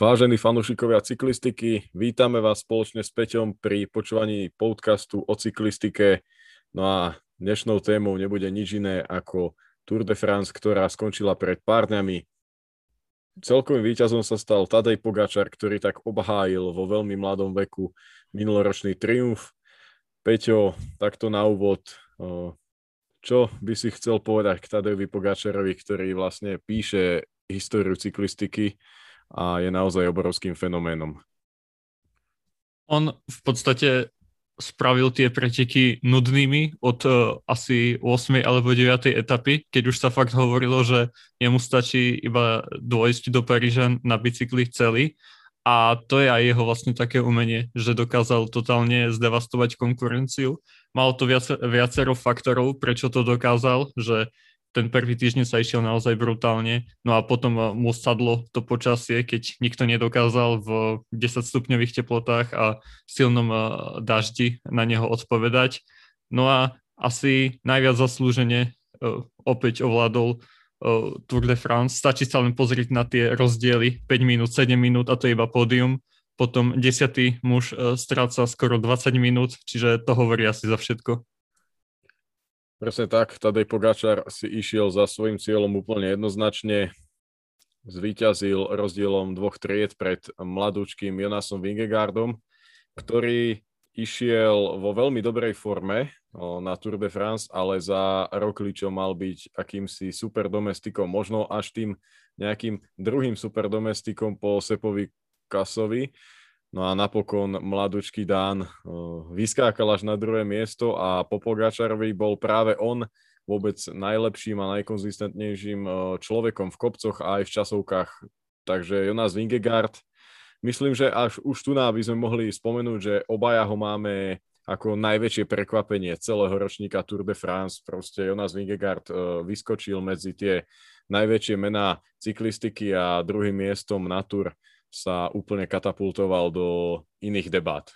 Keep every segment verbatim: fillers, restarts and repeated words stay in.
Vážení fanúšikovia cyklistiky, vítame vás spoločne s Peťom pri počúvaní podcastu o cyklistike. No a dnešnou témou nebude nič iné ako Tour de France, ktorá skončila pred pár dňami. Celkovým víťazom sa stal Tadej Pogačar, ktorý tak obhájil vo veľmi mladom veku minuloročný triumf. Peťo, takto na úvod, čo by si chcel povedať k Tadejovi Pogačarovi, ktorý vlastne píše históriu cyklistiky a je naozaj obrovským fenoménom? On v podstate spravil tie preteky nudnými od uh, asi ôsmej alebo deviatej etapy, keď už sa fakt hovorilo, že jemu stačí iba dôjsť do Paríža na bicykli celý. A to je aj jeho vlastne také umenie, že dokázal totálne zdevastovať konkurenciu. Malo to viac, viacero faktorov, prečo to dokázal, že ten prvý týždeň sa išiel naozaj brutálne, no a potom mu sadlo to počasie, keď nikto nedokázal v desaťstupňových teplotách a silnom daždi na neho odpovedať. No a asi najviac zaslúžene opäť ovládol Tour de France. Stačí sa len pozrieť na tie rozdiely, päť minút, sedem minút a to je iba pódium. Potom desiatý muž stráca skoro dvadsať minút, čiže to hovorí asi za všetko. Presne tak, Tadej Pogačar si išiel za svojím cieľom úplne jednoznačne. Zvíťazil rozdielom dvoch tried pred mladúčkým Jonasom Vingegaardom, ktorý išiel vo veľmi dobrej forme na Tour de France, ale za Rogličom mal byť akýmsi superdomestikom, možno až tým nejakým druhým superdomestikom po Sepovi Kasovi. No a napokon mladúčky Dán vyskákal až na druhé miesto a po Pogačarovi bol práve on vôbec najlepším a najkonzistentnejším človekom v kopcoch a aj v časovkách. Takže Jonas Vingegaard, myslím, že až už tu by sme mohli spomenúť, že obaja ho máme ako najväčšie prekvapenie celého ročníka Tour de France. Proste Jonas Vingegaard vyskočil medzi tie najväčšie mená cyklistiky a druhým miestom na Tour sa úplne katapultoval do iných debát.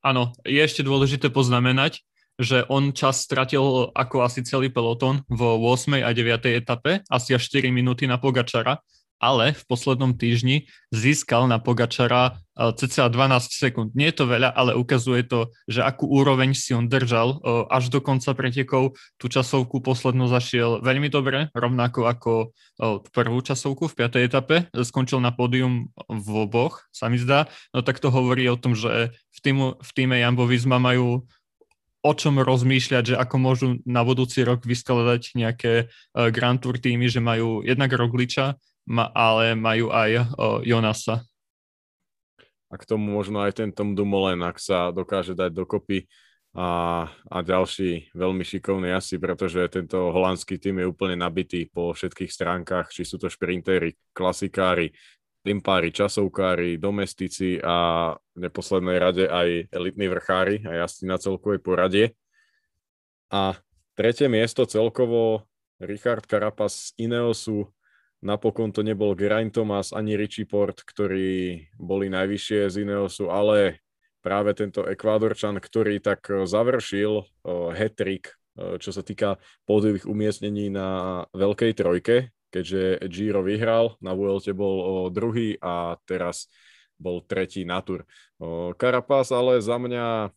Áno, je ešte dôležité poznamenať, že on čas stratil ako asi celý pelotón v ôsmej a deviatej etape, asi až štyri minúty na Pogačara, ale v poslednom týždni získal na Pogačara cca dvanásť sekúnd. Nie je to veľa, ale ukazuje to, že akú úroveň si on držal až do konca pretekov. Tú časovku poslednú zašiel veľmi dobre, rovnako ako prvú časovku v piatej etape. Skončil na pódium v oboch, sa mi zdá. No tak to hovorí o tom, že v týmu, v týme Jumbo-Visma majú o čom rozmýšľať, že ako môžu na budúci rok vyskladať nejaké Grand Tour týmy, že majú jednak Rogliča, Ma, ale majú aj o, Jonasa. A k tomu možno aj ten Tom Dumoulin, ak sa dokáže dať dokopy a, a ďalší veľmi šikovný asi, pretože tento holandský tým je úplne nabitý po všetkých stránkach, či sú to šprintéri, klasikári, timpári, časovkári, domestici a v neposlednej rade aj elitní vrchári a jazdci na celkovej poradie. A tretie miesto celkovo Richard Carapaz z Ineosu. Napokon to nebol Geraint Thomas ani Richie Port, ktorí boli najvyššie z Ineosu, ale práve tento Ekvádorčan, ktorý tak završil hat-trick, čo sa týka pódiových umiestnení na Veľkej trojke, keďže Giro vyhral, na Vuelte bol druhý a teraz bol tretí na Tour. Carapaz ale za mňa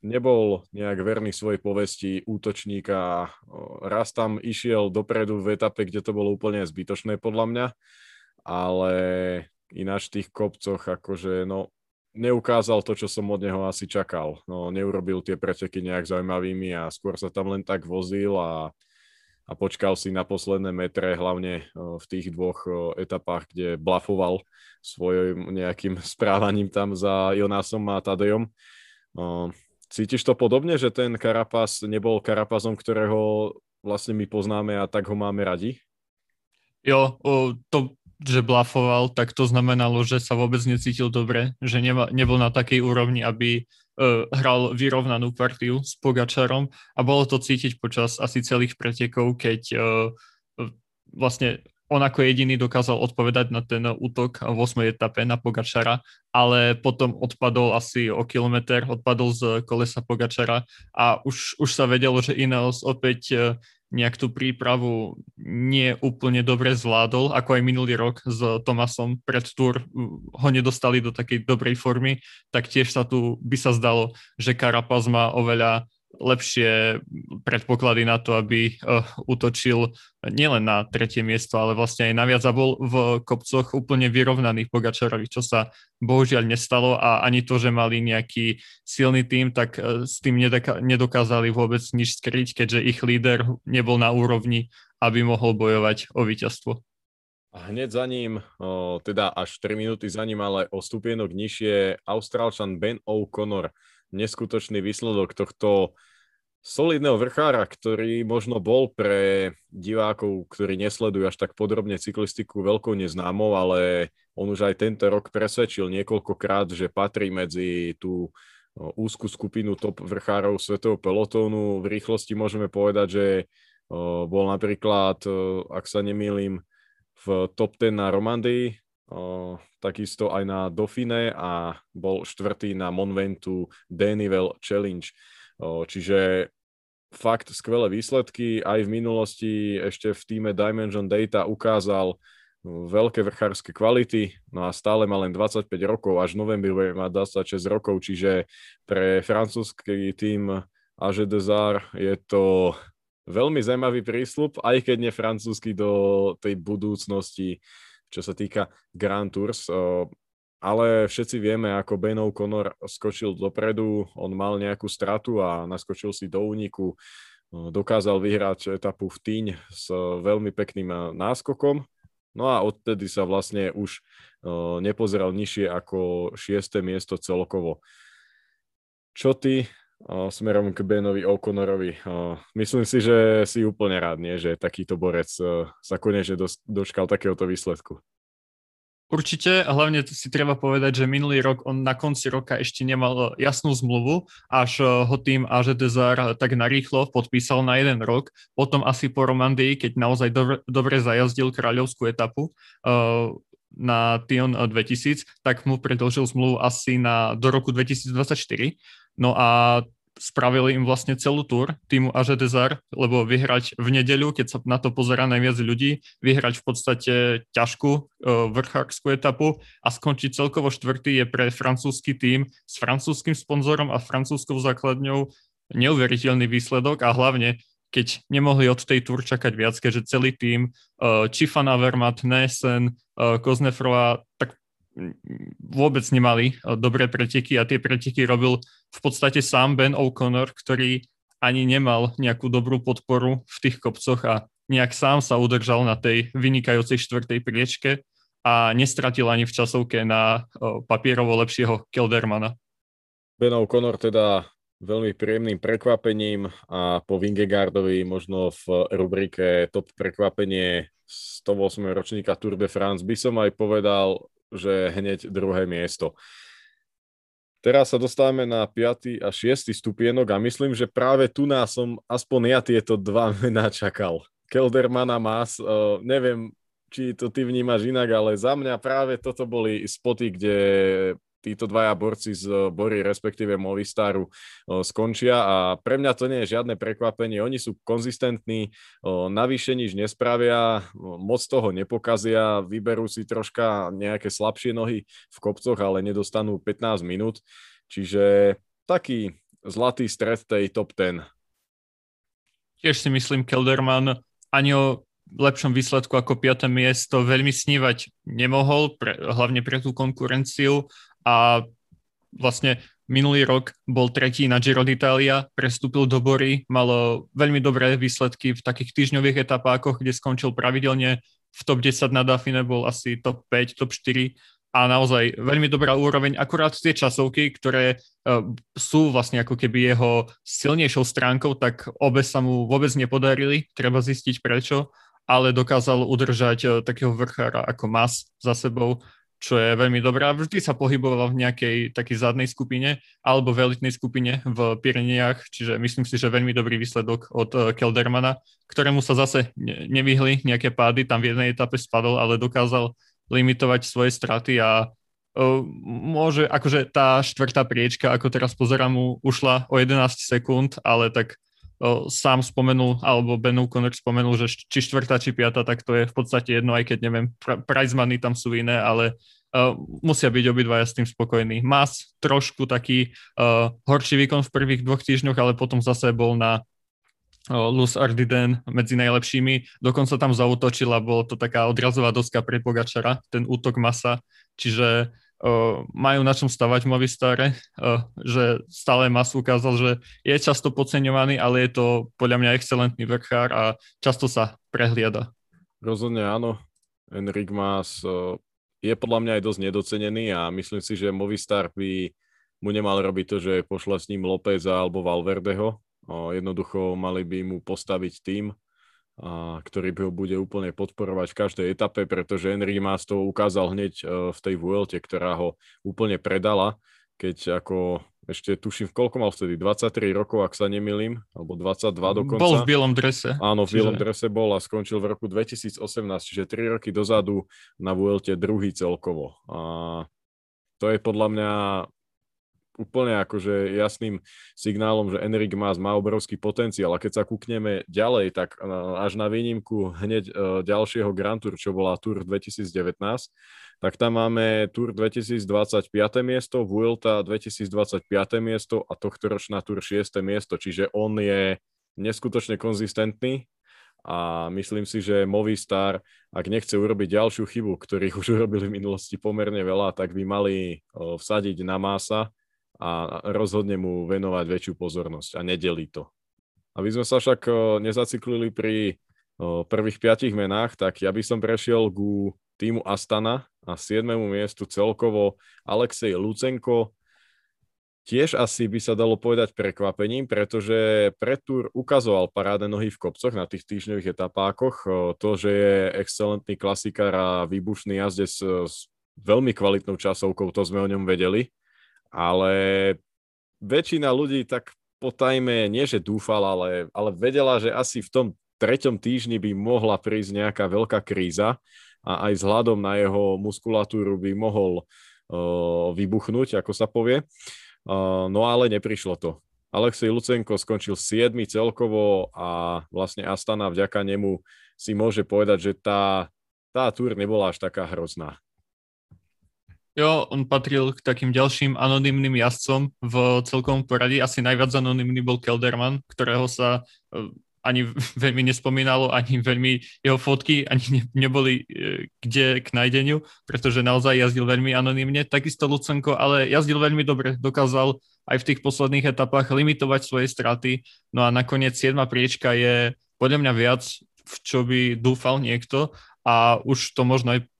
nebol nejak verný svojej povesti útočníka. Raz tam išiel dopredu v etape, kde to bolo úplne zbytočné podľa mňa, ale ináč v tých kopcoch akože no, neukázal to, čo som od neho asi čakal. No, neurobil tie preteky nejak zaujímavými a skôr sa tam len tak vozil a, a počkal si na posledné metre, hlavne v tých dvoch etapách, kde blafoval svojim nejakým správaním tam za Jonasom a Tadejom. Cítiš to podobne, že ten Carapaz nebol Carapazom, ktorého vlastne my poznáme a tak ho máme radi? Jo, to, že blafoval, tak to znamenalo, že sa vôbec necítil dobre, že nebol na takej úrovni, aby hral vyrovnanú partiu s Pogačarom a bolo to cítiť počas asi celých pretekov, keď vlastne on ako jediný dokázal odpovedať na ten útok v ôsmej etape na Pogačara, ale potom odpadol asi o kilometr, odpadol z kolesa Pogačara a už, už sa vedelo, že Ineos opäť nejak tú prípravu nie úplne dobre zvládol, ako aj minulý rok s Thomasom pred Tour ho nedostali do takej dobrej formy, tak tiež sa tu by sa zdalo, že Carapaz má oveľa lepšie predpoklady na to, aby uh, útočil nielen na tretie miesto, ale vlastne aj naviac a bol v kopcoch úplne vyrovnaných Pogačarovi, čo sa bohužiaľ nestalo a ani to, že mali nejaký silný tím, tak uh, s tým nedoka- nedokázali vôbec nič skryť, keďže ich líder nebol na úrovni, aby mohol bojovať o víťazstvo. A hneď za ním, o, teda až tri minúty za ním, ale o stupienok nižšie, Austrálčan Ben O'Connor. Neskutočný výsledok tohto solidného vrchára, ktorý možno bol pre divákov, ktorí nesledujú až tak podrobne cyklistiku, veľkou neznámou, ale on už aj tento rok presvedčil niekoľkokrát, že patrí medzi tú úzku skupinu top vrchárov svetového pelotónu. V rýchlosti môžeme povedať, že bol napríklad, ak sa nemýlim, v top desať na Romandii, O, takisto aj na Dauphine a bol štvrtý na Mont Ventoux Denivel Challenge. O, čiže fakt skvelé výsledky. Aj v minulosti ešte v týme Dimension Data ukázal veľké vrchárske kvality, no a stále má len dvadsaťpäť rokov, až novembri má dvadsaťšesť rokov, čiže pre francúzsky tým á gé dva er je to veľmi zaujímavý prísľub, aj keď nie francúzsky do tej budúcnosti, čo sa týka Grand Tours, ale všetci vieme, ako Ben O'Connor skočil dopredu, on mal nejakú stratu a naskočil si do úniku, dokázal vyhrať etapu v Tignes s veľmi pekným náskokom, no a odtedy sa vlastne už nepozeral nižšie ako šieste miesto celkovo. Čo ty smerom k Benovi O'Connorovi? Myslím si, že si úplne rád, nie? Že takýto borec sa konečne dočkal takéhoto výsledku. Určite, hlavne si treba povedať, že minulý rok on na konci roka ešte nemal jasnú zmluvu, až ho tým á gé dva er tak narýchlo podpísal na jeden rok, potom asi po Romandii, keď naozaj dobre, dobre zajazdil kráľovskú etapu na Tion dvetisíc, tak mu predĺžil zmluvu asi na, do roku dvetisícdvadsaťštyri. No a spravili im vlastne celú Tour týmu á gé dva er, lebo vyhrať v nedeľu, keď sa na to pozerá najviac ľudí, vyhrať v podstate ťažkú e, vrchárskú etapu a skončiť celkovo štvrtý je pre francúzsky tým s francúzskym sponzorom a francúzskou základňou neuveriteľný výsledok a hlavne keď nemohli od tej Tour čakať viac, keďže celý tím, či Van Avermaet, Nesen, Koznefroa, tak vôbec nemali dobré preteky a tie preteky robil v podstate sám Ben O'Connor, ktorý ani nemal nejakú dobrú podporu v tých kopcoch a nejak sám sa udržal na tej vynikajúcej štvrtej priečke a nestratil ani v časovke na papierovo lepšieho Keldermana. Ben O'Connor teda veľmi príjemným prekvapením a po Vingegaardovi možno v rubrike top prekvapenie stoosemročníka Tour de France by som aj povedal, že hneď druhé miesto. Teraz sa dostávame na piaty a šiesty stupienok a myslím, že práve tu nás som aspoň ja tieto dva mená čakal. Kelderman a Mas, neviem, či to ty vnímaš inak, ale za mňa práve toto boli spoty, kde títo dvaja borci z Bory, respektíve Movistaru, skončia a pre mňa to nie je žiadne prekvapenie. Oni sú konzistentní, navyše nič nespravia, moc toho nepokazia, vyberú si troška nejaké slabšie nohy v kopcoch, ale nedostanú pätnásť minút. Čiže taký zlatý stred tej top desať. Tiež si myslím, Kelderman ani o lepšom výsledku ako piate miesto veľmi snívať nemohol, pre, hlavne pre tú konkurenciu. A vlastne minulý rok bol tretí na Giro d'Italia, prestúpil do Bory, mal veľmi dobré výsledky v takých týždňových etapách, kde skončil pravidelne v top desať na Dauphine, bol asi top päť, top štyri a naozaj veľmi dobrá úroveň. Akurát tie časovky, ktoré sú vlastne ako keby jeho silnejšou stránkou, tak obe sa mu vôbec nepodarili, treba zistiť prečo, ale dokázal udržať takého vrchára ako Mas za sebou, čo je veľmi dobré. Vždy sa pohyboval v nejakej takej zadnej skupine alebo v elitnej skupine v Pyrenejach, čiže myslím si, že veľmi dobrý výsledok od Keldermana, ktorému sa zase nevyhli nejaké pády, tam v jednej etape spadol, ale dokázal limitovať svoje straty a uh, môže, akože tá štvrtá priečka, ako teraz pozerám, mu ušla o jedenásť sekúnd, ale tak sám spomenul, alebo Ben O'Connor spomenul, že či štvrtá, či piata, tak to je v podstate jedno, aj keď neviem, prize money tam sú iné, ale uh, musia byť obidvaja s tým spokojní. Mas trošku taký uh, horší výkon v prvých dvoch týždňoch, ale potom zase bol na uh, Luz Ardiden medzi najlepšími. Dokonca tam zaútočila, bolo to taká odrazová doska pre Pogačara, ten útok Masa, čiže Uh, majú na čom stavať v Movistare, uh, že stále Mas ukázal, že je často podceňovaný, ale je to podľa mňa excelentný vrchár a často sa prehliada. Rozhodne áno. Enric Mas uh, je podľa mňa aj dosť nedocenený a myslím si, že Movistar by mu nemal robiť to, že pošla s ním Lópeza alebo Valverdeho. Uh, jednoducho mali by mu postaviť tím, ktorý by ho bude úplne podporovať v každej etape, pretože Enric Mas to ukázal hneď v tej Vuelte, ktorá ho úplne predala, keď ako ešte tuším, v koľko mal vtedy, dvadsaťtri rokov, ak sa nemýlim, alebo dvadsaťdva dokonca. Bol v bielom drese. Áno, v čiže... bielom drese bol a skončil v roku dvetisícosemnásť, čiže tri roky dozadu na Vuelte druhý celkovo. A to je podľa mňa úplne akože jasným signálom, že Enric Mas má obrovský potenciál. A keď sa kúkneme ďalej, tak až na výnimku hneď ďalšieho Grand Tour, čo bola Tour dvetisícdevätnásť, tak tam máme Tour dvetisícdvadsaťpäť miesto, Vuelta dvetisícdvadsaťpäť miesto a tohtoročná Tour šieste miesto. Čiže on je neskutočne konzistentný a myslím si, že Movistar, ak nechce urobiť ďalšiu chybu, ktorých už urobili v minulosti pomerne veľa, tak by mali vsadiť na Masa a rozhodne mu venovať väčšiu pozornosť a nedelí to. Aby sme sa však nezacyklili pri prvých piatich menách, tak ja by som prešiel ku týmu Astana a siedmemu miestu celkovo Alexej Lucenko. Tiež asi by sa dalo povedať prekvapením, pretože predtúr ukazoval parádne nohy v kopcoch na tých týždňových etapákoch. To, že je excelentný klasikár a výbušný jazdec s veľmi kvalitnou časovkou, to sme o ňom vedeli. Ale väčšina ľudí tak potajme, nie že dúfala, ale, ale vedela, že asi v tom treťom týždni by mohla prísť nejaká veľká kríza a aj vzhľadom na jeho muskulatúru by mohol uh, vybuchnúť, ako sa povie. Uh, no ale neprišlo to. Alexej Lucenko skončil siedmy celkovo a vlastne Astana vďaka nemu si môže povedať, že tá, tá túr nebola až taká hrozná. Jo, on patril k takým ďalším anonymným jazdcom v celkovom poradí. Asi najviac anonymný bol Kelderman, ktorého sa ani veľmi nespomínalo, ani veľmi jeho fotky ani neboli kde k nájdeniu, pretože naozaj jazdil veľmi anonymne. Takisto Lucenko, ale jazdil veľmi dobre, dokázal aj v tých posledných etapách limitovať svoje straty. No a nakoniec siedma priečka je podľa mňa viac, v čo by dúfal niekto a už to možno aj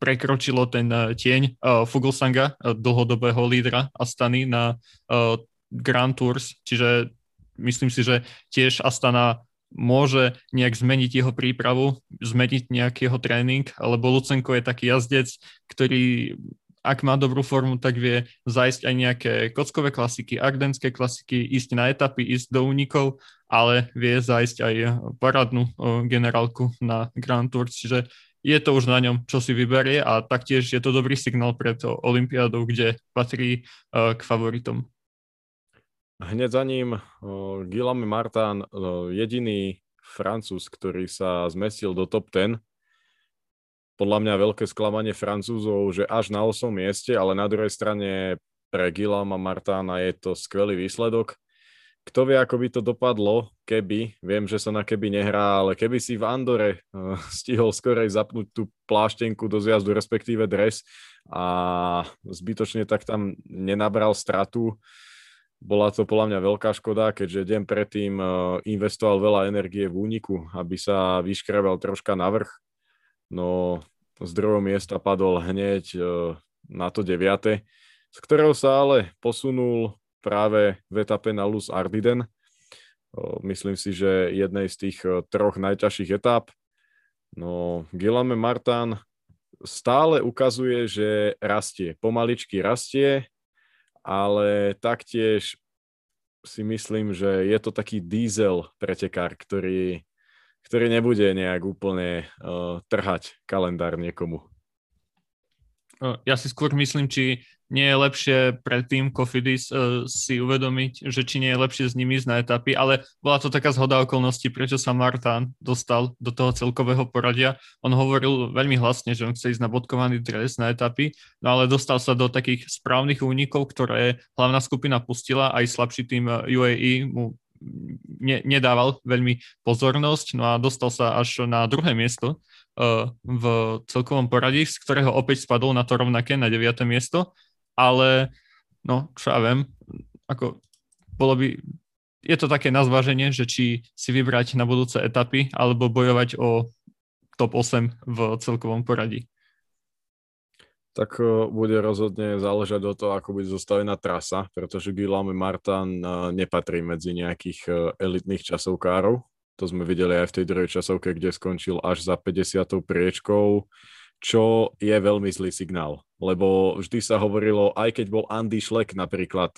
prekročilo ten tieň uh, Fuglsanga, uh, dlhodobého lídra Astany na uh, Grand Tours, čiže myslím si, že tiež Astana môže nejak zmeniť jeho prípravu, zmeniť nejaký jeho tréning, lebo Lucenko je taký jazdec, ktorý ak má dobrú formu, tak vie zajsť aj nejaké kockové klasiky, ardenské klasiky, ísť na etapy, ísť do únikov, ale vie zajsť aj parádnu uh, generálku na Grand Tours, čiže je to už na ňom, čo si vyberie a taktiež je to dobrý signál pre to olympiádu, kde patrí uh, k favoritom. Hneď za ním uh, Guillaume Martin, uh, jediný Francúz, ktorý sa zmestil do top desať. Podľa mňa veľké sklamanie Francúzov, že až na ôsmom mieste, ale na druhej strane pre Guillauma Martina je to skvelý výsledok. Kto vie, ako by to dopadlo, keby, viem, že sa na keby nehrá, ale keby si v Andore uh, stihol skorej zapnúť tú pláštenku do zjazdu, respektíve dres a zbytočne tak tam nenabral stratu, bola to podľa mňa veľká škoda, keďže deň predtým uh, investoval veľa energie v úniku, aby sa vyškrebal troška navrch, no z druhého miesta padol hneď uh, na to deviate, z ktorého sa ale posunul práve v etape na Luz Ardiden. Myslím si, že jednej z tých troch najťažších etáp. No, Guillaume Martin stále ukazuje, že rastie. Pomaličky rastie, ale taktiež si myslím, že je to taký diesel pretekár, ktorý, ktorý nebude nejak úplne uh, trhať kalendár niekomu. Ja si skôr myslím, či nie je lepšie pre tým Cofidis uh, si uvedomiť, že či nie je lepšie s nimi ísť na etapy, ale bola to taká zhoda okolností, prečo sa Martin dostal do toho celkového poradia. On hovoril veľmi hlasne, že on chce ísť na bodkovaný dres na etapy, no ale dostal sa do takých správnych únikov, ktoré hlavná skupina pustila, aj slabší tým ú á é mu ne, nedával veľmi pozornosť, no a dostal sa až na druhé miesto uh, v celkovom poradí, z ktorého opäť spadol na to rovnaké, na deviate miesto. Ale, no, čo ja viem, ako bolo by, je to také nazváženie, že či si vybrať na budúce etapy, alebo bojovať o top osem v celkovom poradí. Tak bude rozhodne záležať o to, ako bude zostavená trasa, pretože Guillaume Martin nepatrí medzi nejakých elitných časovkárov. To sme videli aj v tej druhej časovke, kde skončil až za päťdesiatou priečkou, čo je veľmi zlý signál, lebo vždy sa hovorilo, aj keď bol Andy Schleck napríklad,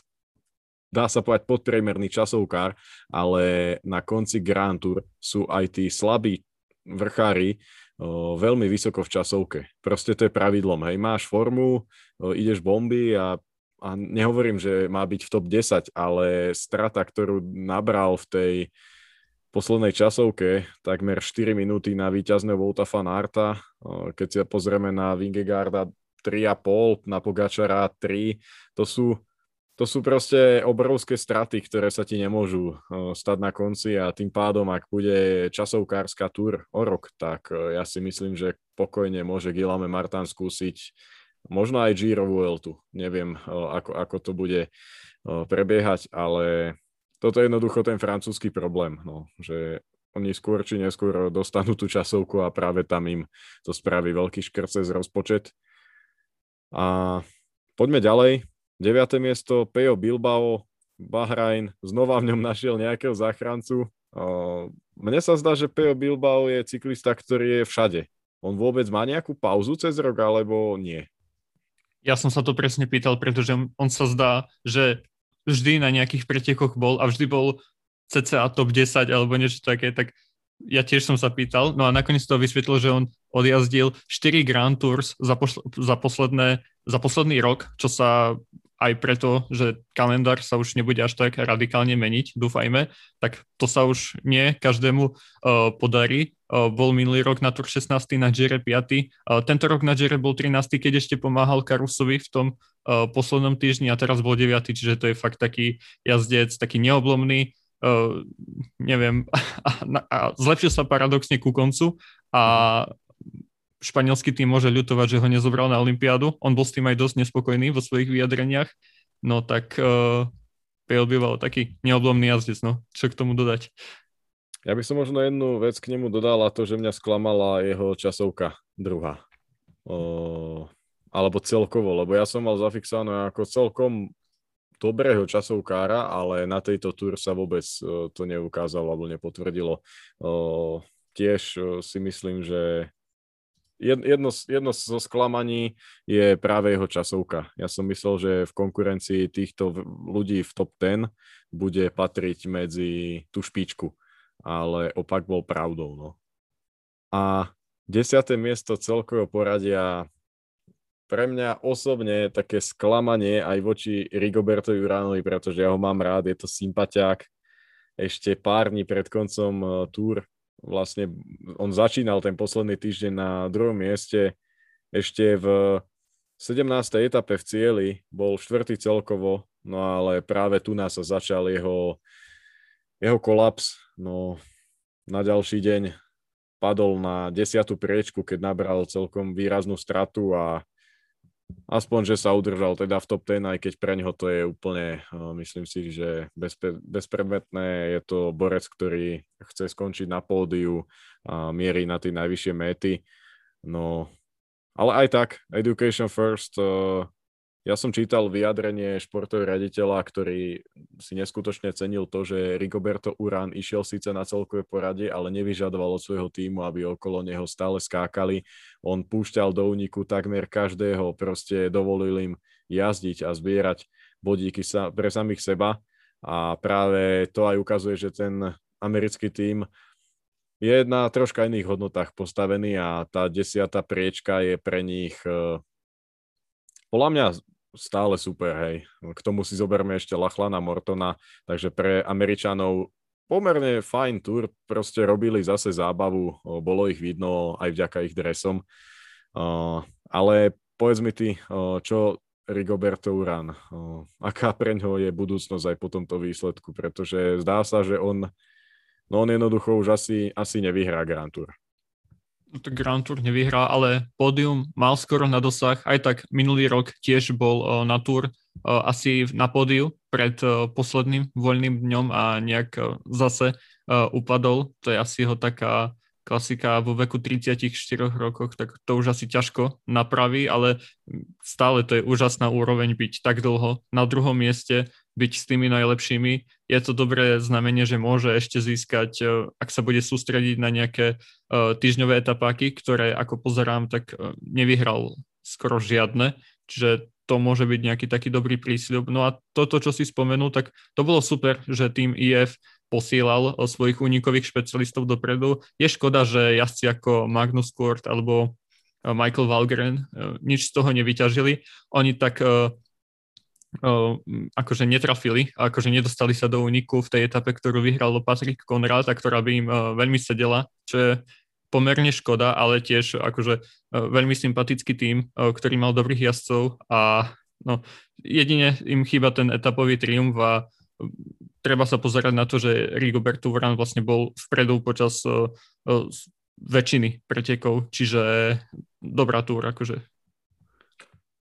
dá sa povedať podpriemerný časovkár, ale na konci Grand Tour sú aj tí slabí vrchári o, veľmi vysoko v časovke. Proste to je pravidlom, hej, máš formu, o, ideš bomby a, a nehovorím, že má byť v top desať, ale strata, ktorú nabral v tej poslednej časovke, takmer štyri minúty na víťazného Wouta van Aerta. Keď sa pozrieme na Vingegaarda tri a pol, na Pogačara tri, to sú, to sú proste obrovské straty, ktoré sa ti nemôžu stať na konci a tým pádom, ak bude časovkárska túr o rok, tak ja si myslím, že pokojne môže Guillaume Martin skúsiť možno aj Giro Vueltu. Neviem, ako, ako to bude prebiehať, ale toto je jednoducho ten francúzsky problém, no, že oni skôr či neskôr dostanú tú časovku a práve tam im to spraví veľký škrc z rozpočet. A poďme ďalej. deviate miesto, Pello Bilbao, Bahrain, znova v ňom našiel nejakého záchrancu. Mne sa zdá, že Pello Bilbao je cyklista, ktorý je všade. On vôbec má nejakú pauzu cez rok, alebo nie? Ja som sa to presne pýtal, pretože on sa zdá, že vždy na nejakých pretekoch bol a vždy bol cca top desať alebo niečo také, tak ja tiež som sa pýtal. No a nakoniec to vysvetlil, že on odjazdil štyri Grand Tours za, posl- za, posledné, za posledný rok, čo sa aj preto, že kalendár sa už nebude až tak radikálne meniť, dúfajme, tak to sa už nie každému uh, podarí. Uh, bol minulý rok na Tour šestnásty, na Gire piaty. Uh, tento rok na Gire bol trinásty, keď ešte pomáhal Karusovi v tom uh, poslednom týždni a teraz bol deviaty, čiže to je fakt taký jazdec, taký neoblomný, uh, neviem, a, a zlepšil sa paradoxne ku koncu a španielský tým môže ľutovať, že ho nezobral na olympiádu. On bol s tým aj dosť nespokojný vo svojich vyjadreniach. No tak uh, Pello Bilbao taký neoblomný jazdec. No. Čo k tomu dodať? Ja by som možno jednu vec k nemu dodal a to, že mňa sklamala jeho časovka druhá. O, alebo celkovo, lebo ja som mal zafixované ako celkom dobrého časovkára, ale na tejto túr sa vôbec to neukázalo alebo nepotvrdilo. O, tiež si myslím, že Jedno, jedno zo sklamaní je práve jeho časovka. Ja som myslel, že v konkurencii týchto ľudí v top desať bude patriť medzi tú špičku, ale opak bol pravdou. No. A desiate miesto celkového poradia pre mňa osobne je také sklamanie aj voči Rigobertovi Uránovi, pretože ja ho mám rád, je to sympatiák. Ešte pár dní pred koncom túr vlastne on začínal ten posledný týždeň na druhom mieste. Ešte v sedemnástej etape v cieli bol štvrtý celkovo, no ale práve tu nás sa začal jeho, jeho kolaps. No na ďalší deň padol na desiatu priečku, keď nabral celkom výraznú stratu a aspoň, že sa udržal teda v top desať, aj keď pre ňoho to je úplne, myslím si, že bezpe- bezpredmetné. Je to borec, ktorý chce skončiť na pódiu a mierí na tie najvyššie méty. No, ale aj tak, education first. Ja som čítal vyjadrenie športového riaditeľa, ktorý si neskutočne cenil to, že Rigoberto Urán išiel síce na celkové poradie, ale nevyžadoval od svojho tímu, aby okolo neho stále skákali. On púšťal do úniku takmer každého, proste dovolil im jazdiť a zbierať bodíky sa, pre samých seba. A práve to aj ukazuje, že ten americký tím je na troška iných hodnotách postavený a tá desiata priečka je pre nich Podľa mňa stále super, hej. K tomu si zoberme ešte Lachlana Mortona, takže pre Američanov pomerne fajn tour, proste robili zase zábavu, bolo ich vidno aj vďaka ich dresom. Uh, ale povedz mi ty, uh, čo Rigoberto Urán, uh, aká pre ňoho je budúcnosť aj po tomto výsledku, pretože zdá sa, že on, no on jednoducho už asi, asi nevyhrá Grand Tour. Grand Tour nevyhrá, ale pódium mal skoro na dosah. Aj tak minulý rok tiež bol na Tour asi na pódiu pred posledným voľným dňom a nejak zase upadol. To je asi jeho taká klasika vo veku tridsaťštyri rokov, tak to už asi ťažko napraví, ale stále to je úžasná úroveň byť tak dlho na druhom mieste, byť s tými najlepšími. Je to dobré znamenie, že môže ešte získať, ak sa bude sústrediť na nejaké týždňové etapáky, ktoré, ako pozerám, tak nevyhral skoro žiadne. Čiže to môže byť nejaký taký dobrý prísľub. No a toto, čo si spomenul, tak to bolo super, že tým í ef posílal svojich únikových špecialistov dopredu. Je škoda, že jazdci ako Magnus Kort alebo Michael Valgren nič z toho nevyťažili. Oni tak Uh, akože netrafili, akože nedostali sa do úniku v tej etape, ktorú vyhral Patrick Conrad a ktorá by im uh, veľmi sedela, čo je pomerne škoda, ale tiež akože uh, veľmi sympatický tím, uh, ktorý mal dobrých jazdcov a no, jedine im chýba ten etapový triumf a uh, treba sa pozerať na to, že Rigoberto Urán vlastne bol vpredu počas uh, uh, väčšiny pretekov, čiže dobrá túra, akože.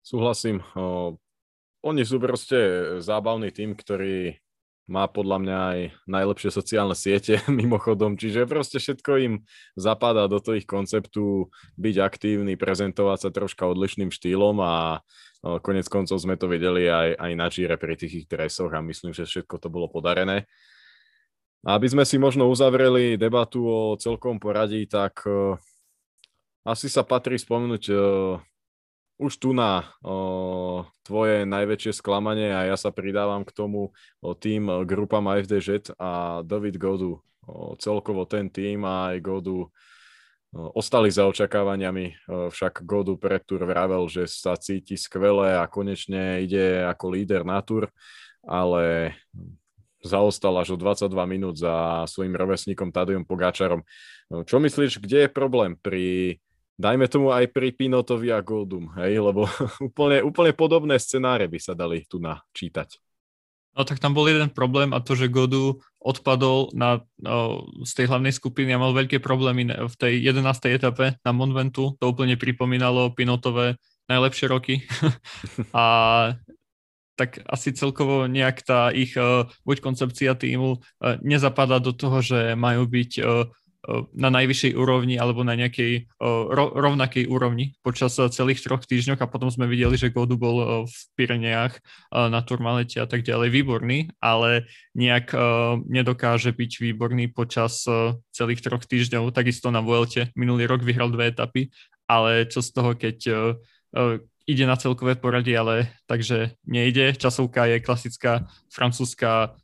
Súhlasím, uh... Oni sú proste zábavný tím, ktorý má podľa mňa aj najlepšie sociálne siete mimochodom, čiže proste všetko im zapadá do toho ich konceptu byť aktívny, prezentovať sa troška odlišným štýlom a konec koncov sme to videli aj, aj na Gire pri tých ich dresoch a myslím, že všetko to bolo podarené. Aby sme si možno uzavreli debatu o celkom poradí, tak uh, asi sa patrí spomenúť uh, už tu na o, tvoje najväčšie sklamanie a ja sa pridávam k tomu o, tým Groupama-ef dé jé a David Godu. O, celkovo ten tým a aj Godu o, ostali za očakávaniami, o, však Godu pred Tour vravel, že sa cíti skvele a konečne ide ako líder na Tour, ale zaostal až o dvadsaťdva minút za svojim rovesníkom Tadejom Pogačarom. O, čo myslíš, kde je problém pri... Dajme tomu aj pri Pinotovi a Goldum, hej, lebo úplne, úplne podobné scenáre by sa dali tu načítať. No tak tam bol jeden problém a to, že Godu odpadol na, no, z tej hlavnej skupiny a mal veľké problémy v tej jedenástej etape na Mont Ventoux. To úplne pripomínalo Pinotové najlepšie roky. A tak asi celkovo nejak tá ich buď koncepcia týmu nezapadá do toho, že majú byť na najvyššej úrovni alebo na nejakej ro- rovnakej úrovni počas celých troch týždňoch a potom sme videli, že Godu bol v Pyreneách na Turmalete a tak ďalej výborný, ale nejak nedokáže byť výborný počas celých troch týždňov. Takisto na Vuelte minulý rok vyhral dve etapy, ale čo z toho, keď ide na celkové poradie, ale takže nejde. Časovka je klasická francúzska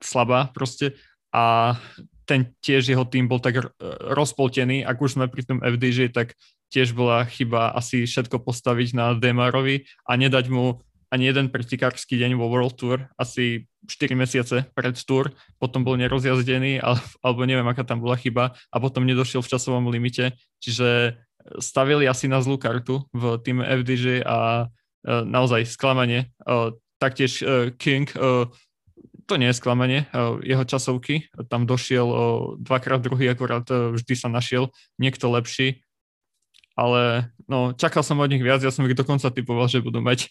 slabá proste a ten tiež jeho tým bol tak rozpoltený. Ak už sme pri tom ef dé jé, tak tiež bola chyba asi všetko postaviť na Demarovi a nedať mu ani jeden pretekársky deň vo World Tour, asi štyri mesiace pred Tour, potom bol nerozjazdený, alebo neviem, aká tam bola chyba a potom nedošiel v časovom limite. Čiže stavili asi na zlú kartu v tým ef dé jé a naozaj sklamanie. Taktiež King... To nie je sklamanie jeho časovky. Tam došiel dvakrát druhý, akorát vždy sa našiel niekto lepší. Ale no, čakal som od nich viac. Ja som ich dokonca typoval, že budú mať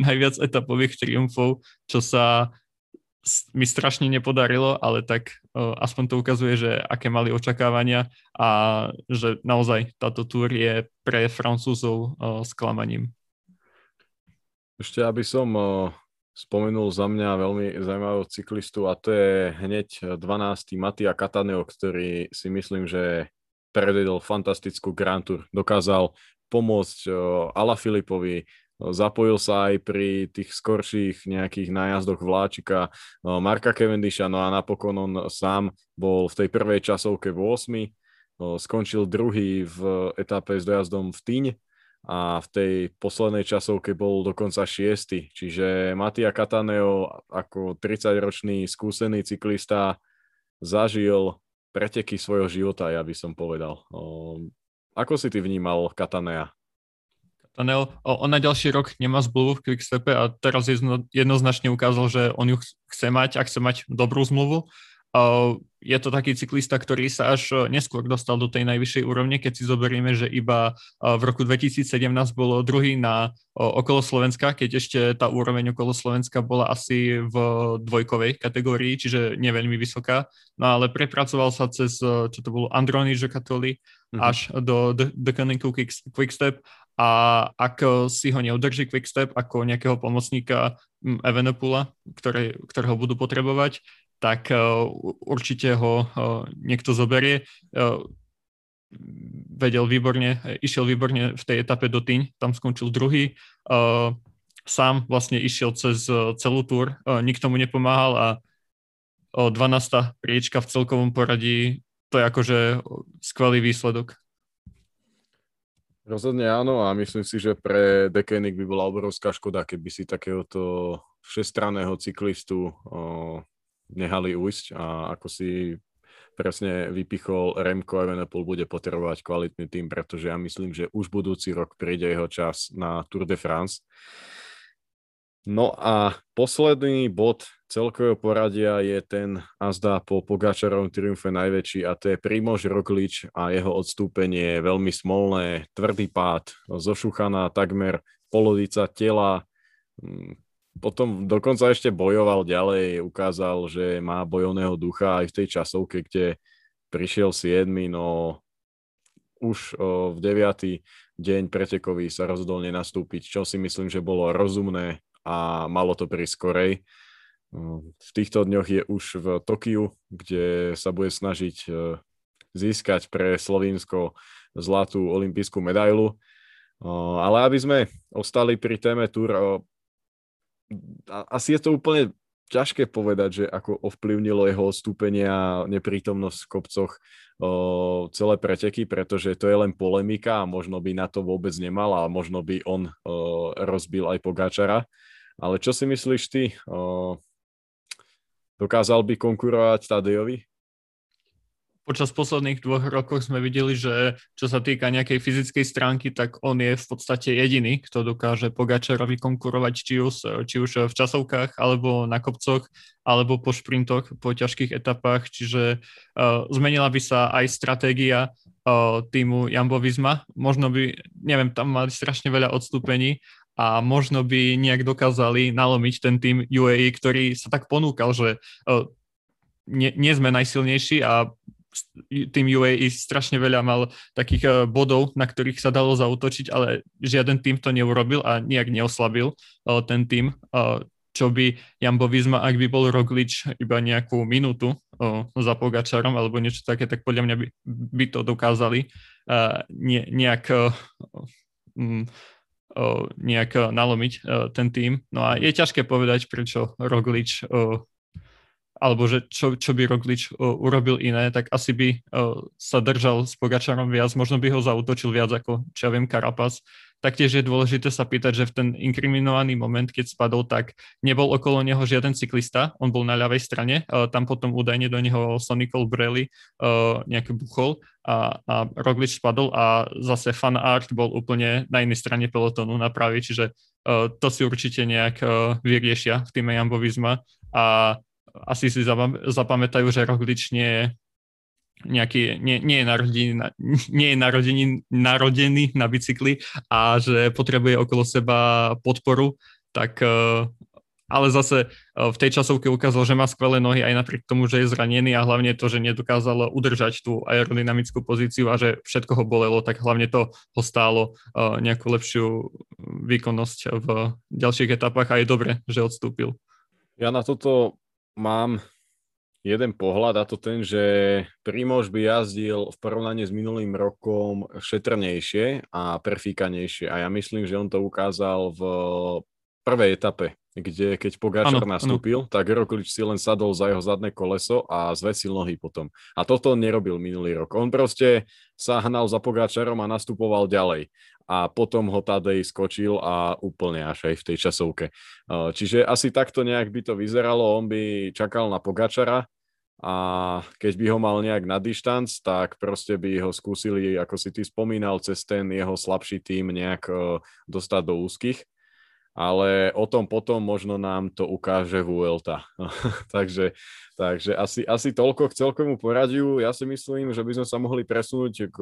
najviac etapových triumfov, čo sa mi strašne nepodarilo, ale tak aspoň to ukazuje, že aké mali očakávania a že naozaj táto túr je pre Francúzov sklamaním. Ešte aby som... spomenul za mňa veľmi zaujímavého cyklistu a to je hneď dvanásty Mattia Cattaneo, ktorý si myslím, že predvedol fantastickú Grand Tour. Dokázal pomôcť Alaphilippovi, zapojil sa aj pri tých skorších nejakých nájazdoch Vláčika, Marka Cavendisha, no a napokon on sám bol v tej prvej časovke v ôsmom skončil druhý v etape s dojazdom v Tignes a v tej poslednej časovke bol dokonca šiesty. Čiže Mattia Cattaneo ako tridsaťročný skúsený cyklista zažil preteky svojho života, ja by som povedal. Ako si ty vnímal Cattanea? Cattaneo, on na ďalší rok nemá zmluvu v Quickstepe a teraz jednoznačne ukázal, že on ju chce mať a chce mať dobrú zmluvu. Je to taký cyklista, ktorý sa až neskôr dostal do tej najvyššej úrovne, keď si zoberieme, že iba v roku dvetisícsedemnásť bolo druhý na okolo Slovenska, keď ešte tá úroveň okolo Slovenska bola asi v dvojkovej kategórii, čiže nie veľmi vysoká, no ale prepracoval sa cez, čo to bolo, Androni Giocattoli mm-hmm. až do Deceuninckého Quickstep a ak si ho neudrží Quickstep ako nejakého pomocníka Evenepoela, ktoré, ktorého budú potrebovať, tak uh, určite ho uh, niekto zoberie. Uh, vedel výborne, išiel výborne v tej etape do Tignes, tam skončil druhý. Uh, sám vlastne išiel cez uh, celú túr, uh, nikto mu nepomáhal a uh, dvanásta priečka v celkovom poradí, to je akože skvelý výsledok. Rozhodne áno a myslím si, že pre Deceuninck by bola obrovská škoda, keby si takéhoto všestranného cyklistu uh, nehali ujsť a ako si presne vypichol, Remco Evenepoel bude potrebovať kvalitný tým, pretože ja myslím, že už budúci rok príde jeho čas na Tour de France. No a posledný bod celkového poradia je ten azda po Pogačarovom triumfe najväčší a to je Primož Roglič a jeho odstúpenie, veľmi smolné, tvrdý pád, zošuchaná takmer polovica tela. Potom dokonca ešte bojoval ďalej, ukázal, že má bojovného ducha aj v tej časovke, kde prišiel siedmy, no už v deviaty deň pretekový sa rozhodol nenastúpiť, čo si myslím, že bolo rozumné a malo to prísť skorej. V týchto dňoch je už v Tokiu, kde sa bude snažiť získať pre Slovinsko zlatú olympijskú medailu. Ale aby sme ostali pri téme Tour, asi je to úplne ťažké povedať, že ako ovplyvnilo jeho odstúpenie a neprítomnosť v kopcoch o, celé preteky, pretože to je len polemika a možno by na to vôbec nemal a možno by on o, rozbil aj Pogačara. Ale čo si myslíš ty? O, dokázal by konkurovať Tadejovi? Počas posledných dvoch rokov sme videli, že čo sa týka nejakej fyzickej stránky, tak on je v podstate jediný, kto dokáže Pogačarovi konkurovať či už, či už v časovkách, alebo na kopcoch, alebo po šprintoch, po ťažkých etapách. Čiže uh, zmenila by sa aj stratégia uh, týmu Jumbo-Visma. Možno by, neviem, tam mali strašne veľa odstúpení a možno by nejak dokázali nalomiť ten tým ú á é, ktorý sa tak ponúkal, že uh, nie, nie sme najsilnejší a tým ú á é strašne veľa mal takých bodov, na ktorých sa dalo zaútočiť, ale žiaden tým to neurobil a nejak neoslabil ten tým, čo by Jumbo-Visma, ak by bol Roglič iba nejakú minútu za Pogačarom alebo niečo také, tak podľa mňa by, by to dokázali nejak, nejak nalomiť ten tým. No a je ťažké povedať, prečo Roglič alebo že čo, čo by Roglič uh, urobil iné, tak asi by uh, sa držal s Pogačarom viac, možno by ho zaútočil viac ako, čo ja viem, Carapaz. Taktiež je dôležité sa pýtať, že v ten inkriminovaný moment, keď spadol, tak nebol okolo neho žiaden cyklista, on bol na ľavej strane, uh, tam potom údajne do neho Sonny Colbrelli uh, nejaký buchol a, a Roglič spadol a zase Van Aert bol úplne na inej strane pelotonu na pravej, čiže uh, to si určite nejak uh, vyriešia v týme Jumbo-Visma a asi si zapamätajú, že Roglič nie je nejaký, nie, nie je, narodený, nie je narodený, narodený na bicykli a že potrebuje okolo seba podporu, tak ale zase v tej časovke ukázal, že má skvelé nohy aj napriek tomu, že je zranený a hlavne to, že nedokázal udržať tú aerodynamickú pozíciu a že všetko ho bolelo, tak hlavne to ho stálo nejakú lepšiu výkonnosť v ďalších etapách a je dobre, že odstúpil. Ja na toto mám jeden pohľad a to ten, že Primož by jazdil v porovnaní s minulým rokom šetrnejšie a prefíkanejšie. A ja myslím, že on to ukázal v prvej etape, kde keď Pogačar nastúpil, ano. Tak Roglič si len sadol za jeho zadné koleso a zvesil nohy potom. A toto nerobil minulý rok. On proste sa hnal za Pogačarom a nastupoval ďalej. a potom ho Tadej skočil a úplne až aj v tej časovke. Čiže asi takto nejak by to vyzeralo, on by čakal na Pogačara a keď by ho mal nejak na dištanc, tak proste by ho skúsili, ako si ty spomínal, cez ten jeho slabší tím nejak dostať do úzkých. Ale o tom potom možno nám to ukáže Vuelta. takže takže asi, asi toľko k celkovému poradiu. Ja si myslím, že by sme sa mohli presunúť k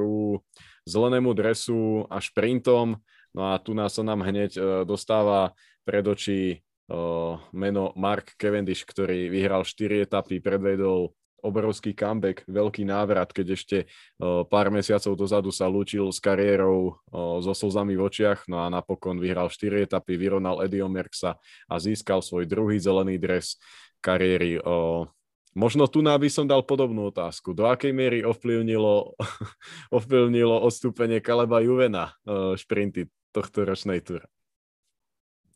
zelenému dresu a šprintom. No a tu nás sa nám hneď uh, dostáva pred oči uh, meno Mark Cavendish, ktorý vyhral štyri etapy, predvedol obrovský comeback, veľký návrat, keď ešte uh, pár mesiacov dozadu sa lúčil s kariérou uh, so slzami v očiach, no a napokon vyhral štyri etapy, vyrovnal Eddieho Merckxa a získal svoj druhý zelený dres kariéry. Uh, možno tu na by som dal podobnú otázku. Do akej miery ovplyvnilo, ovplyvnilo odstúpenie Caleba Juvena uh, šprinty tohto ročnej túra?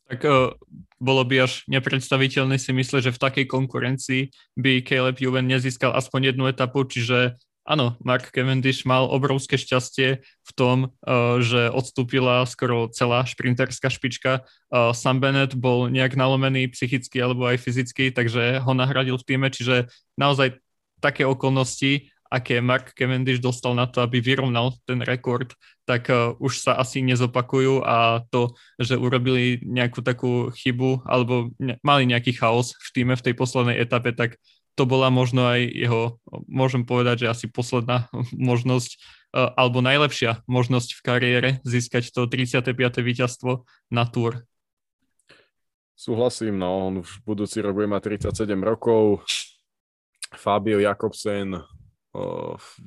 Tak uh, bolo by až nepredstaviteľné si myslieť, že v takej konkurencii by Caleb Juven nezískal aspoň jednu etapu, čiže áno, Mark Cavendish mal obrovské šťastie v tom, uh, že odstúpila skoro celá šprinterská špička. Uh, Sam Bennett bol nejak nalomený psychicky alebo aj fyzicky, takže ho nahradil v týme, čiže naozaj také okolnosti, aké Mark Cavendish dostal na to, aby vyrovnal ten rekord, tak uh, už sa asi nezopakujú a to, že urobili nejakú takú chybu alebo ne- mali nejaký chaos v týme v tej poslednej etape, tak to bola možno aj jeho, môžem povedať, že asi posledná možnosť uh, alebo najlepšia možnosť v kariére získať to tridsiate piate víťazstvo na Tour. Súhlasím, no on už budúci rok bude mať tridsaťsedem rokov. Fabio Jakobsen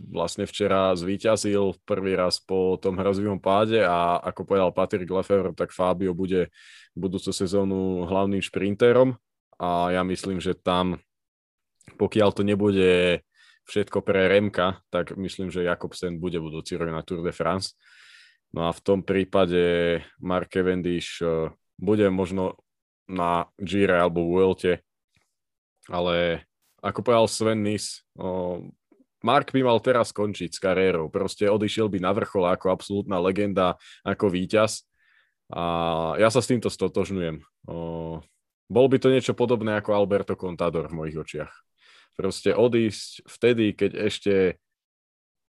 vlastne včera zvíťazil prvý raz po tom hrozivom páde a ako povedal Patrick Lefevre, tak Fabio bude budúcu sezónu hlavným šprintérom a ja myslím, že tam, pokiaľ to nebude všetko pre Remka, tak myslím, že Jakobsen bude budúci rok na Tour de France. No a v tom prípade Mark Cavendish bude možno na Gire alebo Vuelte, ale ako povedal Sven Nys, Mark by mal teraz skončiť s kariérou. Proste odišiel by na vrchol ako absolútna legenda, ako víťaz. A ja sa s týmto stotožňujem. Bol by to niečo podobné ako Alberto Contador v mojich očiach. Proste odísť vtedy, keď ešte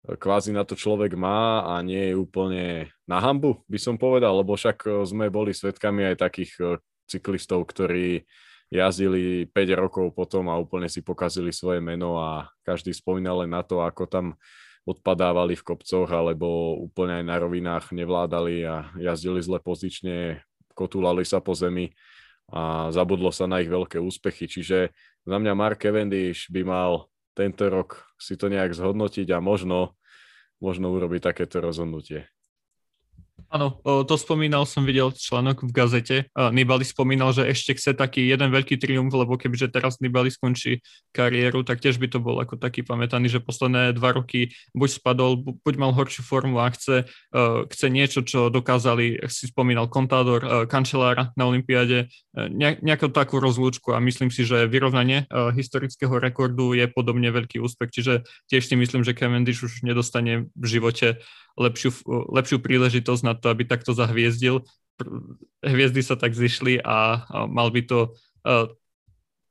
kvázi na to človek má a nie je úplne na hanbu, by som povedal, lebo však sme boli svedkami aj takých cyklistov, ktorí jazdili päť rokov potom a úplne si pokazili svoje meno a každý spomínal len na to, ako tam odpadávali v kopcoch alebo úplne aj na rovinách nevládali a jazdili zle pozične, kotúlali sa po zemi a zabudlo sa na ich veľké úspechy. Čiže za mňa Mark Cavendish by mal tento rok si to nejak zhodnotiť a možno, možno urobiť takéto rozhodnutie. Áno, to spomínal, som videl článok v gazete. Nibali spomínal, že ešte chce taký jeden veľký triumf, lebo kebyže teraz Nibali skončí kariéru, tak tiež by to bol ako taký pamätaný, že posledné dva roky buď spadol, buď mal horšiu formu a chce, chce niečo, čo dokázali, si spomínal Contador, Cancellara na olympiáde, nejakú takú rozlúčku a myslím si, že vyrovnanie historického rekordu je podobne veľký úspech, čiže tiež si myslím, že Cavendish už nedostane v živote lepšiu, lepšiu príležitosť na to, aby takto zahviezdil. Hviezdy sa tak zišli a mal by to uh,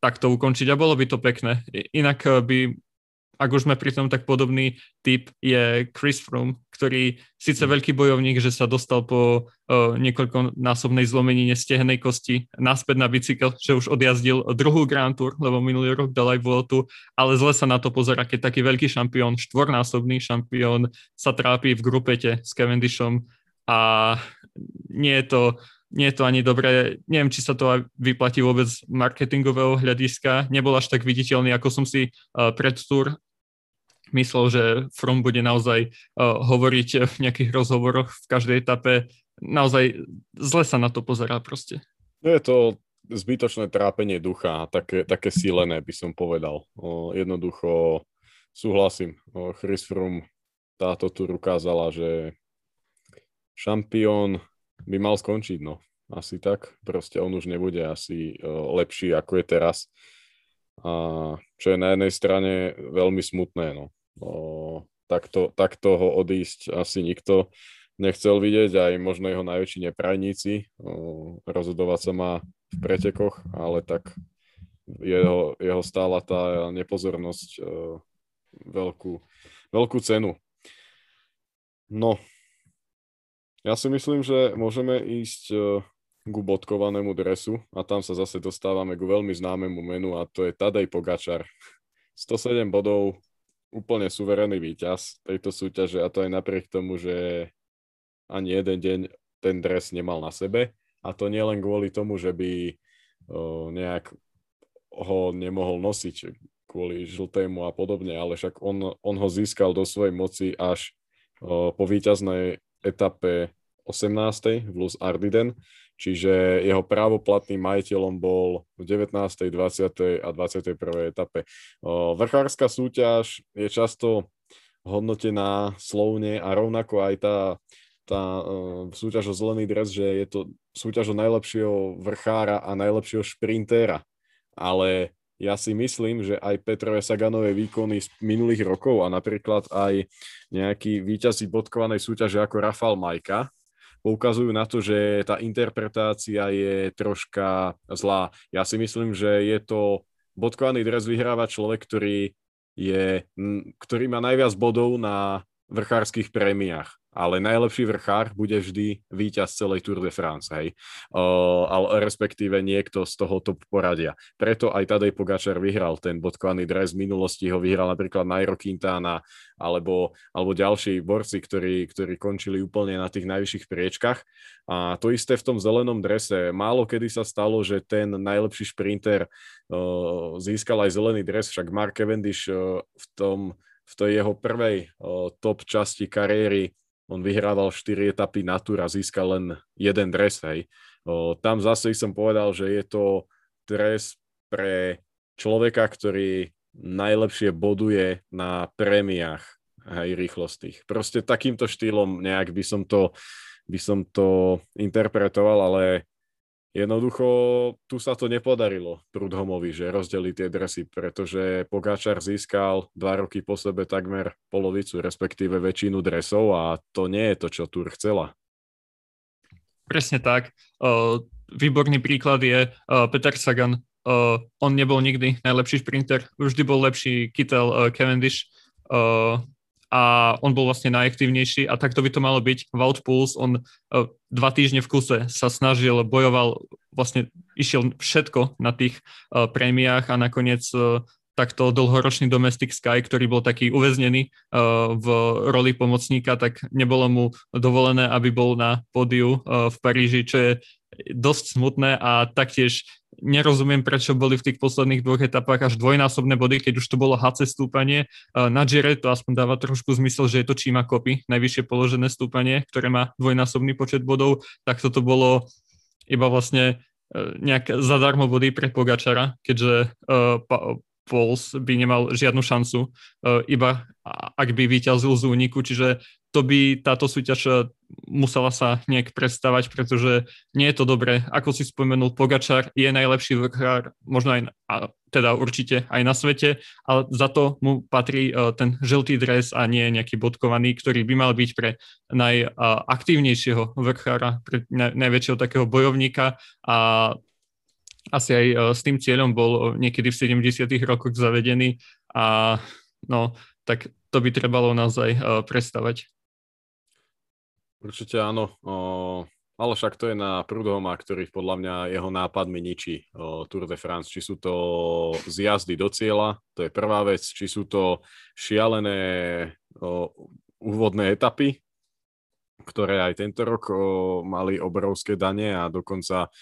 takto ukončiť a bolo by to pekné. Inak by, ak už sme pri tom, tak podobný typ je Chris Froome, ktorý síce veľký bojovník, že sa dostal po uh, niekoľkonásobnej zlomenine stehnej kosti naspäť na bicykel, že už odjazdil druhú Grand Tour, lebo minulý rok dal aj Vueltu, ale zle sa na to pozerá, keď taký veľký šampión, štvornásobný šampión sa trápi v grupete s Cavendishom. A nie je to, nie je to ani dobré, neviem, či sa to vyplatí vôbec marketingového hľadiska. Nebol až tak viditeľný, ako som si uh, pred Tour myslel, že Froome bude naozaj uh, hovoriť v nejakých rozhovoroch v každej etape. Naozaj zle sa na to pozerá proste. No je to zbytočné trápenie ducha, také, také sílené by som povedal. O, jednoducho súhlasím. O, Chris Froome táto Tour ukázala, že šampión by mal skončiť, no. Asi tak. Proste on už nebude asi lepší, ako je teraz. A čo je na jednej strane veľmi smutné, no. O, takto, takto ho odísť asi nikto nechcel vidieť, aj možno jeho najväčší neprajníci. Rozhodovať sa má v pretekoch, ale tak jeho, jeho stála tá nepozornosť veľkú, veľkú cenu. No, ja si myslím, že môžeme ísť k bodkovanému dresu a tam sa zase dostávame k veľmi známemu menu a to je Tadej Pogačar. sto sedem bodov, úplne suverénny víťaz tejto súťaže a to aj napriek tomu, že ani jeden deň ten dres nemal na sebe a to nie len kvôli tomu, že by o, nejak ho nemohol nosiť kvôli žltému a podobne, ale však on, on ho získal do svojej moci až o, po víťaznej etape osemnástej v Luz Ardiden, čiže jeho právoplatným majiteľom bol v devätnástej, dvadsiatej a dvadsiatej prvej etape. O, vrchárska súťaž je často hodnotená slovne a rovnako aj tá tá uh, súťaž o zelený dres, že je to súťaž o najlepšieho vrchára a najlepšieho šprintéra. Ale ja si myslím, že aj Petrove Saganové výkony z minulých rokov a napríklad aj nejakí víťazi bodkovanej súťaže ako Rafał Majka poukazujú na to, že tá interpretácia je troška zlá. Ja si myslím, že je to bodkovaný dres vyhráva človek, ktorý, je, m, ktorý má najviac bodov na vrchárskych prémiách. Ale najlepší vrchár bude vždy víťaz celej Tour de France, hej. O, ale respektíve niekto z toho top poradia. Preto aj Tadej Pogačar vyhral ten bodkovaný dres. V minulosti ho vyhral napríklad Nairo Quintana alebo, alebo ďalší borci, ktorí, ktorí končili úplne na tých najvyšších priečkach. A to isté v tom zelenom drese. Málo kedy sa stalo, že ten najlepší šprinter o, získal aj zelený dres, však Mark Cavendish o, v, tom, v tej jeho prvej o, top časti kariéry on vyhrával štyri etapy na Tour a získal len jeden dres, hej. O, tam zase som povedal, že je to dres pre človeka, ktorý najlepšie boduje na prémiách, hej, rýchlostných. Proste takýmto štýlom nejak by som to, by som to interpretoval, ale jednoducho tu sa to nepodarilo Prudhomovi, že rozdeli tie dresy, pretože Pogačar získal dva roky po sebe takmer polovicu, respektíve väčšinu dresov a to nie je to, čo Tour chcela. Presne tak. Výborný príklad je Peter Sagan. On nebol nikdy najlepší šprinter, vždy bol lepší Kittel, Cavendish a on bol vlastne najaktívnejší a takto by to malo byť. Wout Puls, on dva týždne v kuse sa snažil, bojoval, vlastne išiel všetko na tých uh, prémiách a nakoniec uh, takto dlhoročný domestic Sky, ktorý bol taký uväznený uh, v roli pomocníka, tak nebolo mu dovolené, aby bol na pódiu uh, v Paríži, čo je dosť smutné a taktiež nerozumiem, prečo boli v tých posledných dvoch etapách až dvojnásobné body, keď už to bolo há cé stúpanie. Na Gire to aspoň dáva trošku zmysel, že je to Cima Kopy, najvyššie položené stúpanie, ktoré má dvojnásobný počet bodov, tak toto bolo iba vlastne nejak zadarmo body pre Pogačara, keďže uh, Pols by nemal žiadnu šancu, uh, iba ak by vyťazil z úniku, čiže to by táto súťaž musela sa nejak prestávať, pretože nie je to dobré. Ako si spomenul, Pogačar je najlepší vrchár, možno aj, teda určite aj na svete, ale za to mu patrí ten žltý dres a nie nejaký bodkovaný, ktorý by mal byť pre najaktívnejšieho vrchára, pre najväčšieho takého bojovníka a asi aj s tým cieľom bol niekedy v sedemdesiatych rokoch zavedený a no, tak to by trebalo naozaj prestávať. Určite áno, o, ale však to je na Prudhoma, ktorý podľa mňa jeho nápadmi ničí o, Tour de France. Či sú to zjazdy do cieľa, to je prvá vec, či sú to šialené o, úvodné etapy, ktoré aj tento rok o, mali obrovské dane a dokonca o,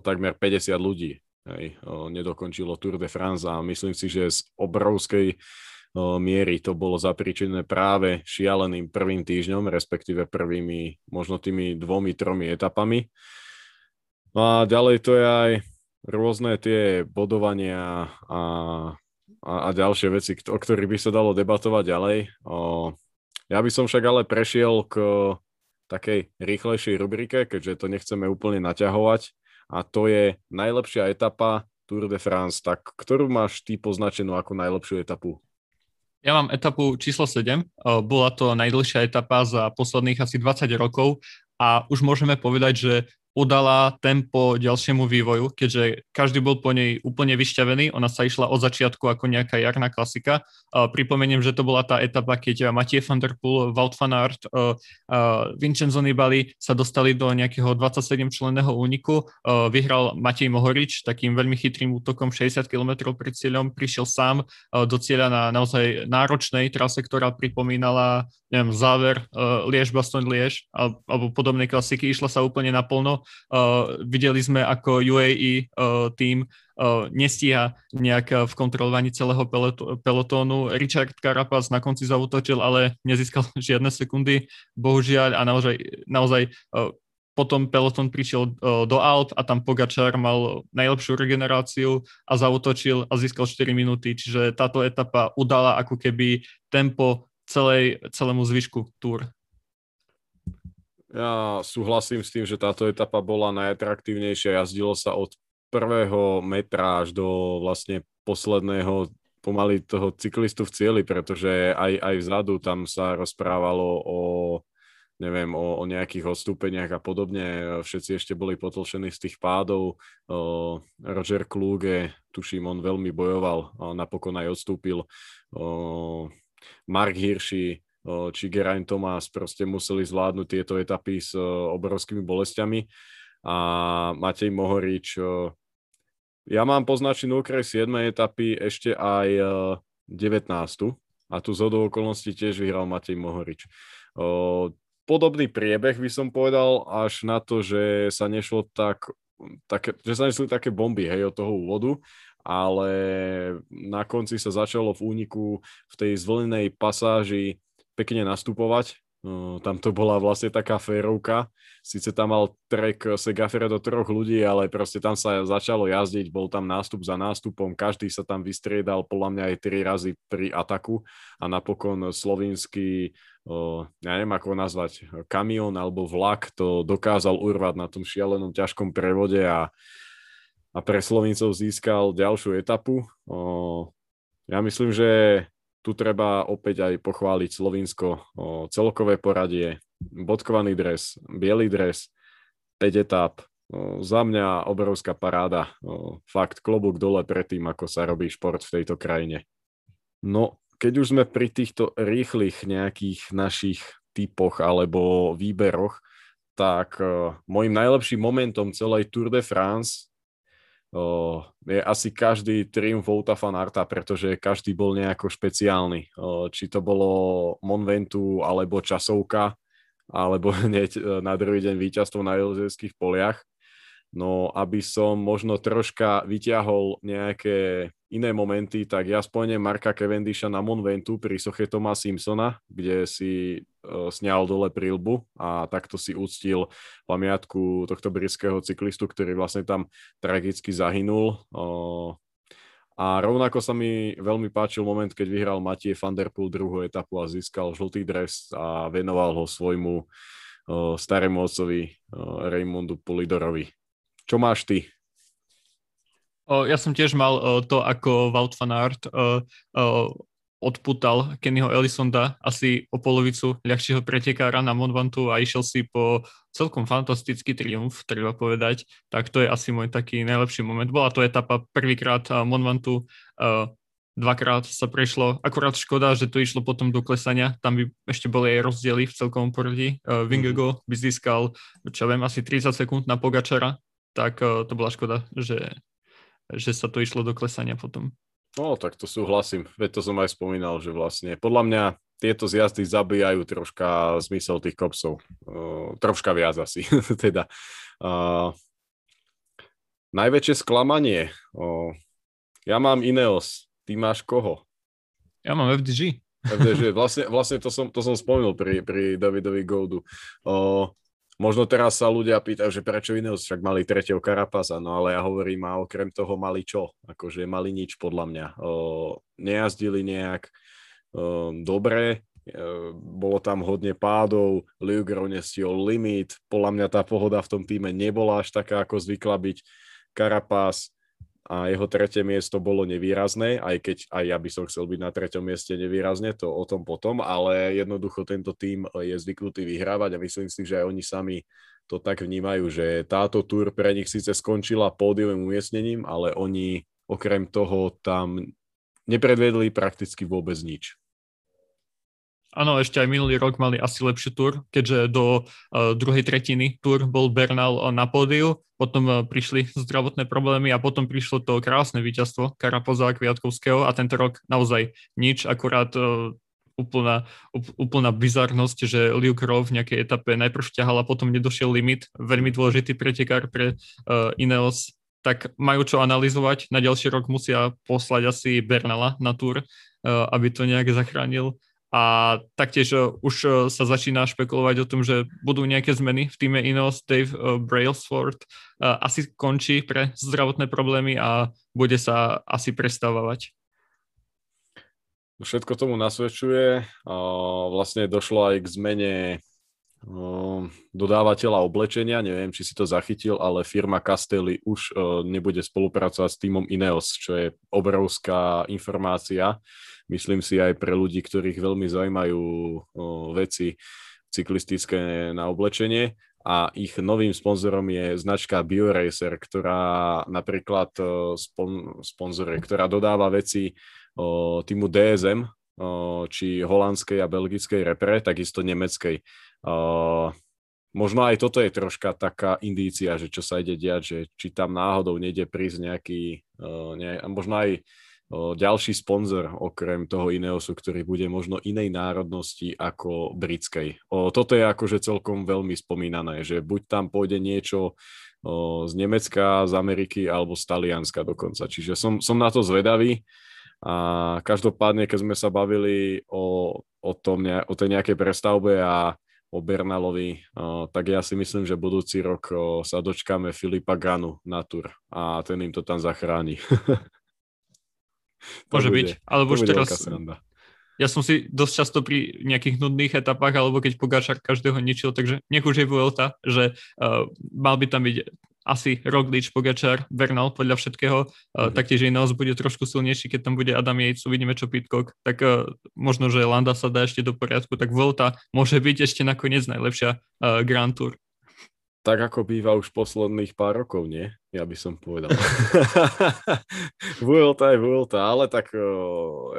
takmer päťdesiat ľudí hej, o, nedokončilo Tour de France a myslím si, že z obrovskej miery to bolo zapríčinené práve šialeným prvým týždňom, respektíve prvými, možno tými dvomi, tromi etapami. No a ďalej to je aj rôzne tie bodovania a, a, a ďalšie veci, o ktorých by sa dalo debatovať ďalej. O, ja by som však ale prešiel k takej rýchlejšej rubrike, keďže to nechceme úplne naťahovať a to je najlepšia etapa Tour de France. Tak ktorú máš ty poznačenú ako najlepšiu etapu? Ja mám etapu číslo sedem. Bola to najdlhšia etapa za posledných asi dvadsať rokov a už môžeme povedať, že udala tempo ďalšiemu vývoju, keďže každý bol po nej úplne vyšťavený. Ona sa išla od začiatku ako nejaká jarná klasika. Pripomeniem, že to bola tá etapa, keď Mathieu van der Poel, Wout van Aert, Vincenzo Nibali sa dostali do nejakého dvadsaťsedemčlenného úniku. Vyhral Matej Mohorič takým veľmi chytrým útokom šesťdesiat kilometrov pred cieľom. Prišiel sám do cieľa na naozaj náročnej trase, ktorá pripomínala neviem, záver Liež-Bastogne-Liež alebo podobnej klasiky. Išla sa úplne naplno. Uh, videli sme, ako ú á é uh, tým uh, nestíha nejak v kontrolovaní celého pelot- pelotónu. Richard Carapaz na konci zaútočil, ale nezískal žiadne sekundy, bohužiaľ, a naozaj, naozaj uh, potom pelotón prišiel uh, do Alp a tam Pogačar mal najlepšiu regeneráciu a zaútočil a získal štyri minúty, čiže táto etapa udala ako keby tempo celej, celému zvyšku túr. Ja súhlasím s tým, že táto etapa bola najatraktívnejšia. Jazdilo sa od prvého metra až do vlastne posledného pomaly toho cyklistu v cieli, pretože aj, aj vzadu tam sa rozprávalo o, neviem, o, o nejakých odstúpeniach a podobne. Všetci ešte boli potlčení z tých pádov. Roger Kluge, tuším, on veľmi bojoval, napokon aj odstúpil. Mark Hirschi či Geraint Thomas proste museli zvládnuť tieto etapy s obrovskými bolestiami a Matej Mohorič. Ja mám poznačenú okres siedmej etapy ešte aj devätnástu a tu zhodou okolností tiež vyhral Matej Mohorič. Podobný priebeh by som povedal, až na to, že sa nešlo tak, tak že sa nešli také bomby, hej, od toho úvodu, ale na konci sa začalo v úniku v tej zvlnenej pasáži pekne nastupovať. Tam to bola vlastne taká férovka. Sice tam mal Trek Segafredo do troch ľudí, ale proste tam sa začalo jazdiť, bol tam nástup za nástupom, každý sa tam vystriedal, podľa mňa aj tri razy pri ataku a napokon slovinský, ja neviem ako nazvať, kamión alebo vlak to dokázal urvať na tom šialenom ťažkom prevode a, a pre Slovincov získal ďalšiu etapu. Ja myslím, že tu treba opäť aj pochváliť Slovinsko, celkové poradie, bodkovaný dres, biely dres, päť etáp. Za mňa obrovská paráda. Fakt, klobúk dole pred tým, ako sa robí šport v tejto krajine. No, keď už sme pri týchto rýchlych nejakých našich typoch alebo výberoch, tak môjim najlepším momentom celej Tour de France O, je asi každý triumf Wouta van Aerta, pretože každý bol nejako špeciálny. O, či to bolo Mont Ventoux, alebo časovka, alebo hneď na druhý deň víťazstvo na Elizejských poliach. No, aby som možno troška vyťahol nejaké iné momenty, tak ja spomeniem Marka Cavendisha na Mont Ventoux pri soche Toma Simpsona, kde si uh, sňal dole prilbu a takto si uctil pamiatku tohto britského cyklistu, ktorý vlastne tam tragicky zahynul. Uh, a rovnako sa mi veľmi páčil moment, keď vyhral Mathieu van der Poel druhú etapu a získal žltý dres a venoval ho svojmu uh, starému otcovi uh, Raymondu Polidorovi. Čo máš ty? Ja som tiež mal to, ako Wout van Aert odputal Kennyho Elissonda asi o polovicu ľahšieho pretekára na Mont Ventoux a išiel si po celkom fantastický triumf, treba povedať. Tak to je asi môj taký najlepší moment. Bola to etapa prvýkrát Mont Ventoux, dvakrát sa prešlo. Akurát škoda, že to išlo potom do klesania. Tam by ešte boli aj rozdiely v celkovom poradí. Vingegaard by získal, čo viem, asi tridsať sekúnd na Pogačara. Tak to bola škoda, že, že sa to išlo do klesania potom. No, tak to súhlasím. Veď to som aj spomínal, že vlastne podľa mňa tieto zjazdy zabíjajú troška zmysel tých kopsov. Uh, troška viac asi, teda. Uh, najväčšie sklamanie. Uh, ja mám Ineos. Ty máš koho? Ja mám ef dé jé. ef dé jé, vlastne, vlastne to, som, to som spomínal pri, pri Davidovi Goudu. Uh, Možno teraz sa ľudia pýtajú, že prečo Ineos, však mali tretieho Carapaza, no ale ja hovorím, a okrem toho mali čo? Akože mali nič, podľa mňa. O, nejazdili nejak o, dobre, o, bolo tam hodne pádov, Liugro nestiol limit, podľa mňa tá pohoda v tom týme nebola až taká, ako zvykla byť. Carapaz a jeho tretie miesto bolo nevýrazné, aj keď aj ja by som chcel byť na treťom mieste nevýrazne, to o tom potom, ale jednoducho tento tím je zvyknutý vyhrávať a myslím si, že aj oni sami to tak vnímajú, že táto túr pre nich síce skončila pódiovým umiestnením, ale oni okrem toho tam nepredvedli prakticky vôbec nič. Áno, ešte aj minulý rok mali asi lepšiu túr, keďže do uh, druhej tretiny túr bol Bernal uh, na pódiu, potom uh, prišli zdravotné problémy a potom prišlo to krásne víťazstvo Carapaza a Kviatkovského a tento rok naozaj nič, akurát uh, úplná, up, úplná bizarnosť, že Liu Krov v nejakej etape najprv ťahal a potom nedošiel limit, veľmi dôležitý pretekár pre uh, Ineos, tak majú čo analyzovať, na ďalší rok musia poslať asi Bernala na túr, uh, aby to nejak zachránil. A taktiež už sa začína špekulovať o tom, že budú nejaké zmeny v týme Ineos. Dave Brailsford asi končí pre zdravotné problémy a bude sa asi prestávavať. Všetko tomu nasvedčuje. Vlastne došlo aj k zmene dodávateľa oblečenia. Neviem, či si to zachytil, ale firma Castelli už nebude spolupracovať s týmom Ineos, čo je obrovská informácia. Myslím si aj pre ľudí, ktorých veľmi zaujímajú veci cyklistické na oblečenie. A ich novým sponzorom je značka BioRacer, ktorá napríklad spon- sponzoruje, ktorá dodáva veci týmu dé es em, či holandskej a belgickej repre, takisto nemeckej. Možno aj toto je troška taká indícia, že čo sa ide diať, že či tam náhodou nejde prísť nejaký, ne, možno aj ďalší sponzor okrem toho Ineosu, ktorý bude možno inej národnosti ako britskej. O, toto je akože celkom veľmi spomínané, že buď tam pôjde niečo o, z Nemecka, z Ameriky alebo z Talianska dokonca. Čiže som, som na to zvedavý a každopádne, keď sme sa bavili o, o, tom, o tej nejakej prestavbe a o Bernalovi, o, tak ja si myslím, že budúci rok o, sa dočkáme Filipa Ganu na Tour a ten im to tam zachráni. To Môže bude, byť, alebo už teraz, ja som si dosť často pri nejakých nudných etapách, alebo keď Pogačar každého ničil, takže nech už je Vuelta, že uh, mal by tam byť asi Roglič, Pogačar, Bernal podľa všetkého, uh, mm-hmm. taktiež Ineos bude trošku silnejší, keď tam bude Adam Yates, uvidíme čo Pitcock, tak uh, možno, že Landa sa dá ešte do poriadku, tak Vuelta môže byť ešte nakoniec najlepšia uh, Grand Tour. Tak ako býva už posledných pár rokov, nie? Ja by som povedal. Vuelta je Vuelta, ale tak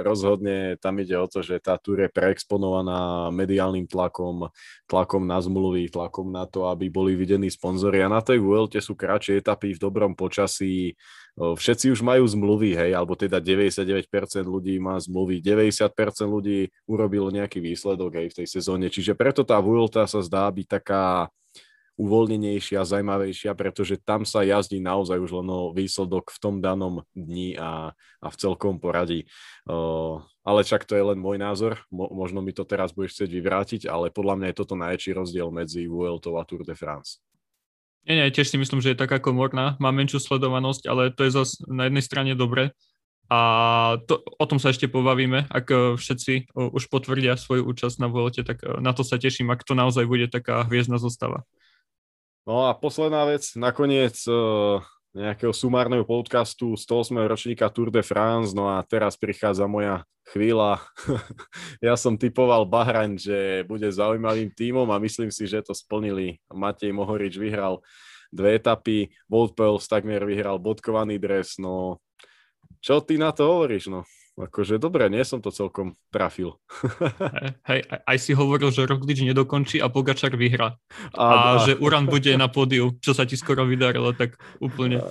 rozhodne tam ide o to, že tá túr je preexponovaná mediálnym tlakom, tlakom na zmluvy, tlakom na to, aby boli videní sponzori. A na tej Vuelte sú kratšie etapy v dobrom počasí. Všetci už majú zmluvy, hej, alebo teda deväťdesiatdeväť percent ľudí má zmluvy, deväťdesiat percent ľudí urobilo nejaký výsledok, hej, v tej sezóne. Čiže preto tá Vuelta sa zdá byť taká uvoľnenejšia, zaujímavejšia, pretože tam sa jazdí naozaj už len výsledok v tom danom dni a, a v celkom poradí. Uh, ale čak to je len môj názor, Mo, možno mi to teraz budeš chcieť vyvrátiť, ale podľa mňa je toto najväčší rozdiel medzi Vueltou a Tour de France. Nie, nie, tiež si myslím, že je taká komorná, má menšiu sledovanosť, ale to je zase na jednej strane dobre. A to, o tom sa ešte pobavíme, ak všetci už potvrdia svoju účasť na Vuelte, tak na to sa teším, ak to naozaj bude taká hviezdna zostava. No a posledná vec, nakoniec nejakého sumárneho podcastu sto ôsmeho ročníka Tour de France, no a teraz prichádza moja chvíľa. Ja som tipoval Bahrain, že bude zaujímavým tímom a myslím si, že to splnili. Matej Mohorič vyhral dve etapy, Wout van Aert takmer vyhral bodkovaný dres, no čo ty na to hovoríš, no? Akože dobre, nie som to celkom trafil. Hej, aj si hovoril, že Roglič nedokončí a Pogačar vyhrá. A, a že Urán bude na pódiu, čo sa ti skoro vydarilo, tak úplne.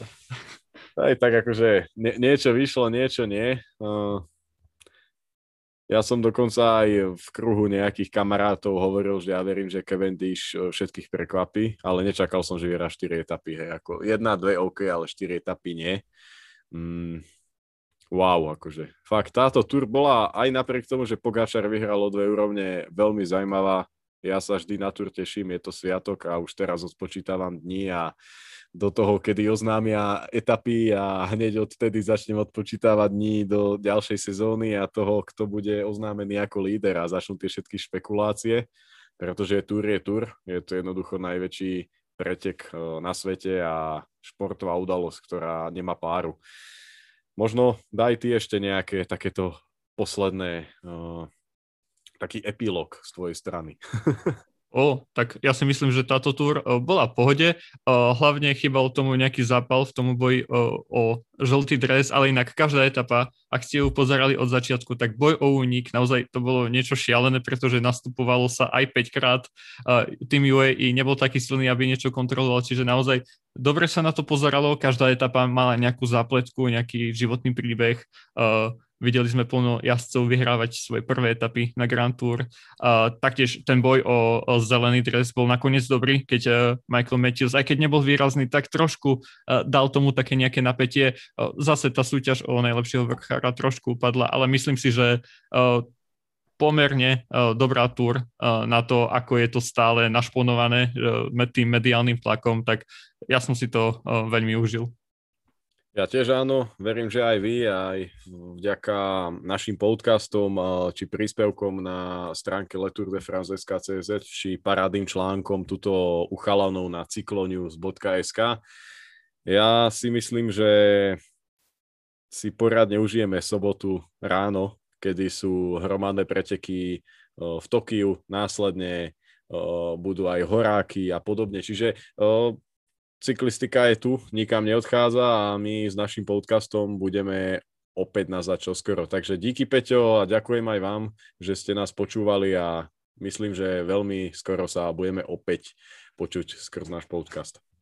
Aj tak akože nie, niečo vyšlo, niečo nie. Ja som dokonca aj v kruhu nejakých kamarátov hovoril, že ja verím, že Cavendish všetkých prekvapí, ale nečakal som, že vyhrá štyri etapy. Hej, ako jedna, dve, OK, ale štyri etapy nie. Mm. Wow, akože. Fakt, táto túr bola aj napriek tomu, že Pogačar vyhral o dve úrovne, veľmi zaujímavá. Ja sa vždy na túr teším, je to sviatok a už teraz odpočítavam dni a do toho, kedy oznámia etapy a hneď odtedy začnem odpočítavať dni do ďalšej sezóny a toho, kto bude oznámený ako líder a začnú tie všetky špekulácie, pretože túr je túr, je to jednoducho najväčší pretek na svete a športová udalosť, ktorá nemá páru. Možno daj ty ešte nejaké takéto posledné, uh, taký epilóg z tvojej strany. O, tak ja si myslím, že táto túr uh, bola v pohode. Uh, hlavne chýbal tomu nejaký zápal v tomu boji uh, o žltý dres, ale inak každá etapa, ak ste ju pozerali od začiatku, tak boj o únik, naozaj to bolo niečo šialené, pretože nastupovalo sa aj päť krát. Uh, Team ú á é nebol taký silný, aby niečo kontroloval, čiže naozaj dobre sa na to pozeralo. Každá etapa mala nejakú zápletku, nejaký životný príbeh. Uh, Videli sme plno jazdcov vyhrávať svoje prvé etapy na Grand Tour. Uh, taktiež ten boj o, o zelený dres bol nakoniec dobrý, keď uh, Michael Matthews, aj keď nebol výrazný, tak trošku uh, dal tomu také nejaké napätie. Uh, zase tá súťaž o najlepšieho vrchára trošku upadla, ale myslím si, že uh, pomerne uh, dobrá túr uh, na to, ako je to stále našponované uh, tým mediálnym tlakom, tak ja som si to uh, veľmi užil. Ja tiež áno, verím, že aj vy, aj vďaka našim podcastom či príspevkom na stránke Le Tour de France es ká bodka cé zet či parádnym článkom tuto u chalanov na cyklonews bodka es ká. Ja si myslím, že si poradne užijeme sobotu ráno, kedy sú hromadné preteky v Tokiu, následne budú aj horáky a podobne, čiže cyklistika je tu, nikam neodchádza a my s našim podcastom budeme opäť na začo skoro. Takže díky, Peťo, a ďakujem aj vám, že ste nás počúvali a myslím, že veľmi skoro sa budeme opäť počuť skrz náš podcast.